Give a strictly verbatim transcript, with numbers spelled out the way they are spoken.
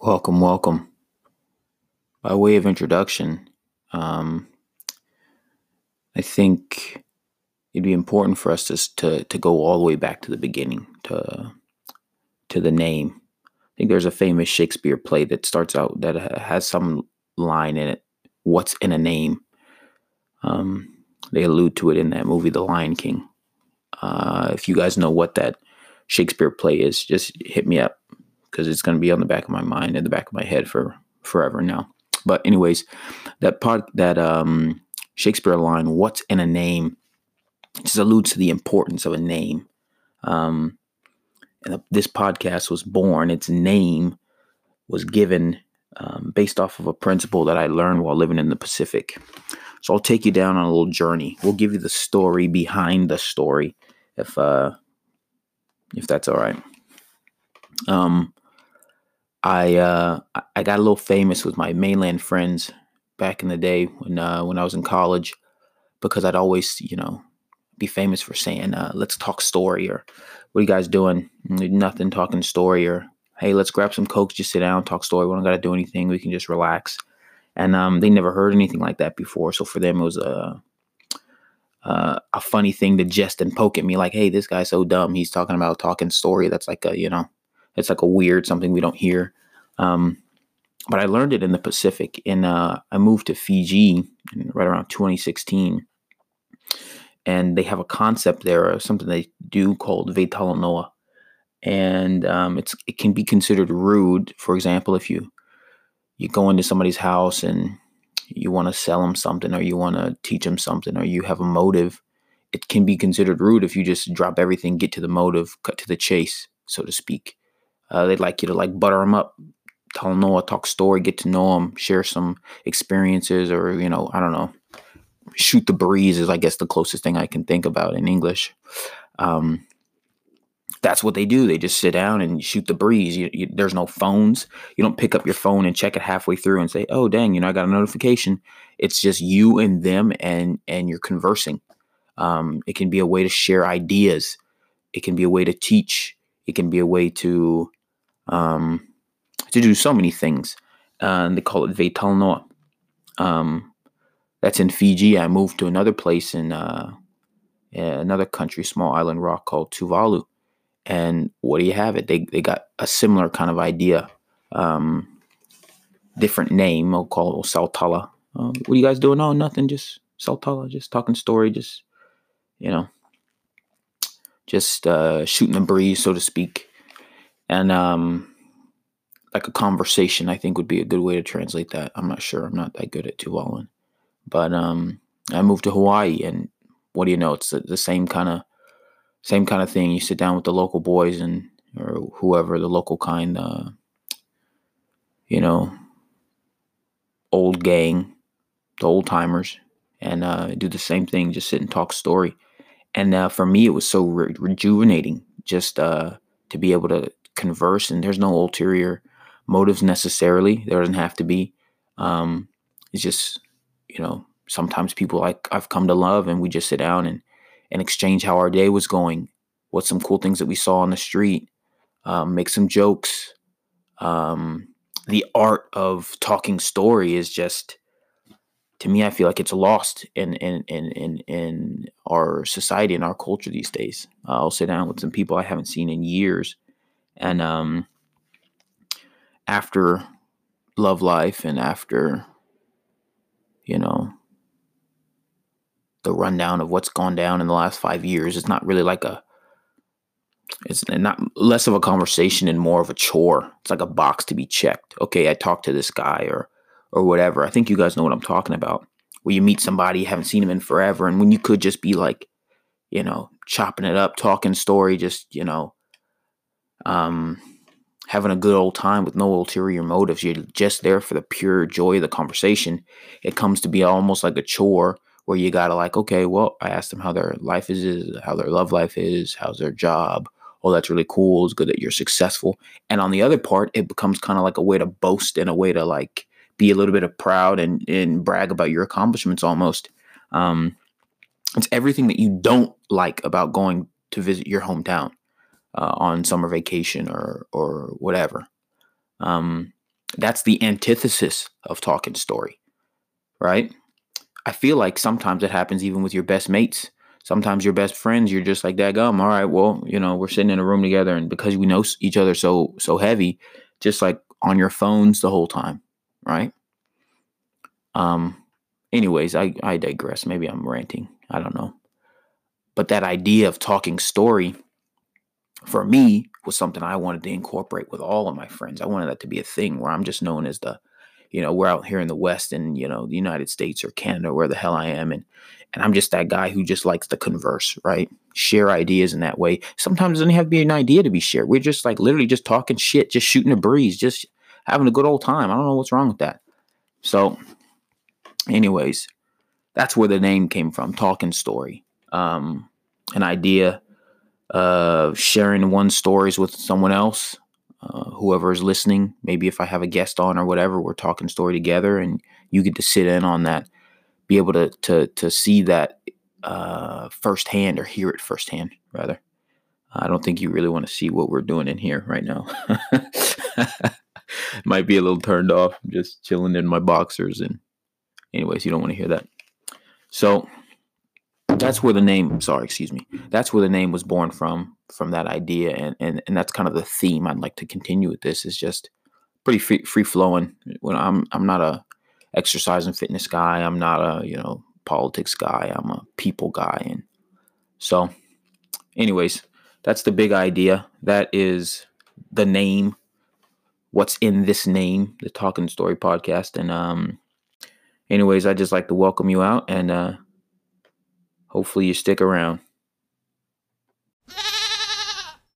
Welcome, welcome. By way of introduction, um, I think it'd be important for us to, to to go all the way back to the beginning, to to the name. I think there's a famous Shakespeare play that starts out that has some line in it, "What's in a name?" Um, they allude to it in that movie, The Lion King. Uh, if you guys know what that Shakespeare play is, just hit me up, because it's going to be on the back of my mind and the back of my head for forever now. But anyways, that part, that um, Shakespeare line, "What's in a name?" just alludes to the importance of a name. Um, and this podcast was born. Its name was given um, based off of a principle that I learned while living in the Pacific. So I'll take you down on a little journey. We'll give you the story behind the story, if uh, if that's all right. Um. I uh, I got a little famous with my mainland friends back in the day when uh, when I was in college, because I'd always, you know, be famous for saying, uh, "Let's talk story," or "What are you guys doing?" "Nothing, talking story," or "Hey, let's grab some Cokes, just sit down, talk story. We don't got to do anything. We can just relax." And um, they never heard anything like that before, so for them it was a uh, a funny thing to jest and poke at me, like, "Hey, this guy's so dumb. He's talking about talking story. That's like a, you know." It's like a weird something we don't hear. Um, but I learned it in the Pacific. And uh, I moved to Fiji right around twenty sixteen. And they have a concept there, or something they do, called Vaitalanoa. And um, it's it can be considered rude. For example, if you, you go into somebody's house and you want to sell them something, or you want to teach them something, or you have a motive, it can be considered rude if you just drop everything, get to the motive, cut to the chase, so to speak. Uh, they'd like you to like butter them up, tell them, no, talk story, get to know them, share some experiences, or, you know, I don't know, shoot the breeze is, I guess, the closest thing I can think about in English. Um, that's what they do. They just sit down and shoot the breeze. You, you, there's no phones. You don't pick up your phone and check it halfway through and say, "Oh, dang, you know, I got a notification." It's just you and them, and and you're conversing. Um, it can be a way to share ideas. It can be a way to teach. It can be a way to Um, to do so many things, uh, and they call it Vaitalanoa. Um, that's in Fiji. I moved to another place in uh, another country, small island rock called Tuvalu, and what do you have it? They they got a similar kind of idea, um, different name. I'll call it Saltala. Um, what are you guys doing? Oh, nothing. Just Saltala. Just talking story. Just you know, just uh, shooting the breeze, so to speak. And um, like a conversation, I think, would be a good way to translate that. I'm not sure. I'm not that good at Tuvaluan. But um, I moved to Hawaii, and what do you know? It's the, the same kind of same kind of thing. You sit down with the local boys and or whoever, the local kind, uh, you know, old gang, the old timers, and uh, do the same thing. Just sit and talk story. And uh, for me, it was so re- rejuvenating just uh, to be able to converse, and there's no ulterior motives necessarily. There doesn't have to be. Um, it's just, you know, sometimes people I, I've come to love, and we just sit down and, and exchange how our day was going, what some cool things that we saw on the street, um, make some jokes. Um, the art of talking story is just, to me, I feel like it's lost in in in in, in our society and our culture these days. Uh, I'll sit down with some people I haven't seen in years. And um, after Love Life and after, you know, the rundown of what's gone down in the last five years, it's not really like a, it's not less of a conversation and more of a chore. It's like a box to be checked. Okay, I talked to this guy or or whatever. I think you guys know what I'm talking about. Where you meet somebody, you haven't seen him in forever. And when you could just be like, you know, chopping it up, talking story, just, you know, Um, having a good old time with no ulterior motives. You're just there for the pure joy of the conversation. It comes to be almost like a chore where you gotta like, okay, well, I asked them how their life is, how their love life is, how's their job. Oh, that's really cool. It's good that you're successful. And on the other part, it becomes kind of like a way to boast and a way to like be a little bit of proud and, and brag about your accomplishments almost. Um, it's everything that you don't like about going to visit your hometown. Uh, on summer vacation or or whatever. Um, That's the antithesis of talking story, right? I feel like sometimes it happens even with your best mates. Sometimes your best friends, you're just like, dadgum, all right, well, you know, we're sitting in a room together, and because we know each other so so heavy, just like on your phones the whole time, right? Um. Anyways, I, I digress. Maybe I'm ranting. I don't know. But that idea of talking story for me was something I wanted to incorporate with all of my friends. I wanted that to be a thing where I'm just known as the, you know, we're out here in the West and, you know, the United States or Canada, where the hell I am. And, and I'm just that guy who just likes to converse, right? Share ideas in that way. Sometimes it doesn't have to be an idea to be shared. We're just like literally just talking shit, just shooting a breeze, just having a good old time. I don't know what's wrong with that. So anyways, that's where the name came from, Talking Story. Um, an idea of sharing one's stories with someone else. Uh, whoever is listening, maybe if I have a guest on or whatever, we're talking story together and you get to sit in on that, be able to to to see that uh, firsthand or hear it firsthand, rather. I don't think you really want to see what we're doing in here right now. Might be a little turned off. I'm just chilling in my boxers. And anyways, you don't want to hear that. So that's where the name, sorry, excuse me. That's where the name was born from, from that idea. And, and, and that's kind of the theme I'd like to continue with. This is just pretty free, free flowing. When I'm, I'm not a exercise and fitness guy. I'm not a, you know, politics guy. I'm a people guy. And so anyways, that's the big idea. That is the name, what's in this name, the Talking Story podcast. And, um, anyways, I'd just like to welcome you out, and, uh, hopefully you stick around.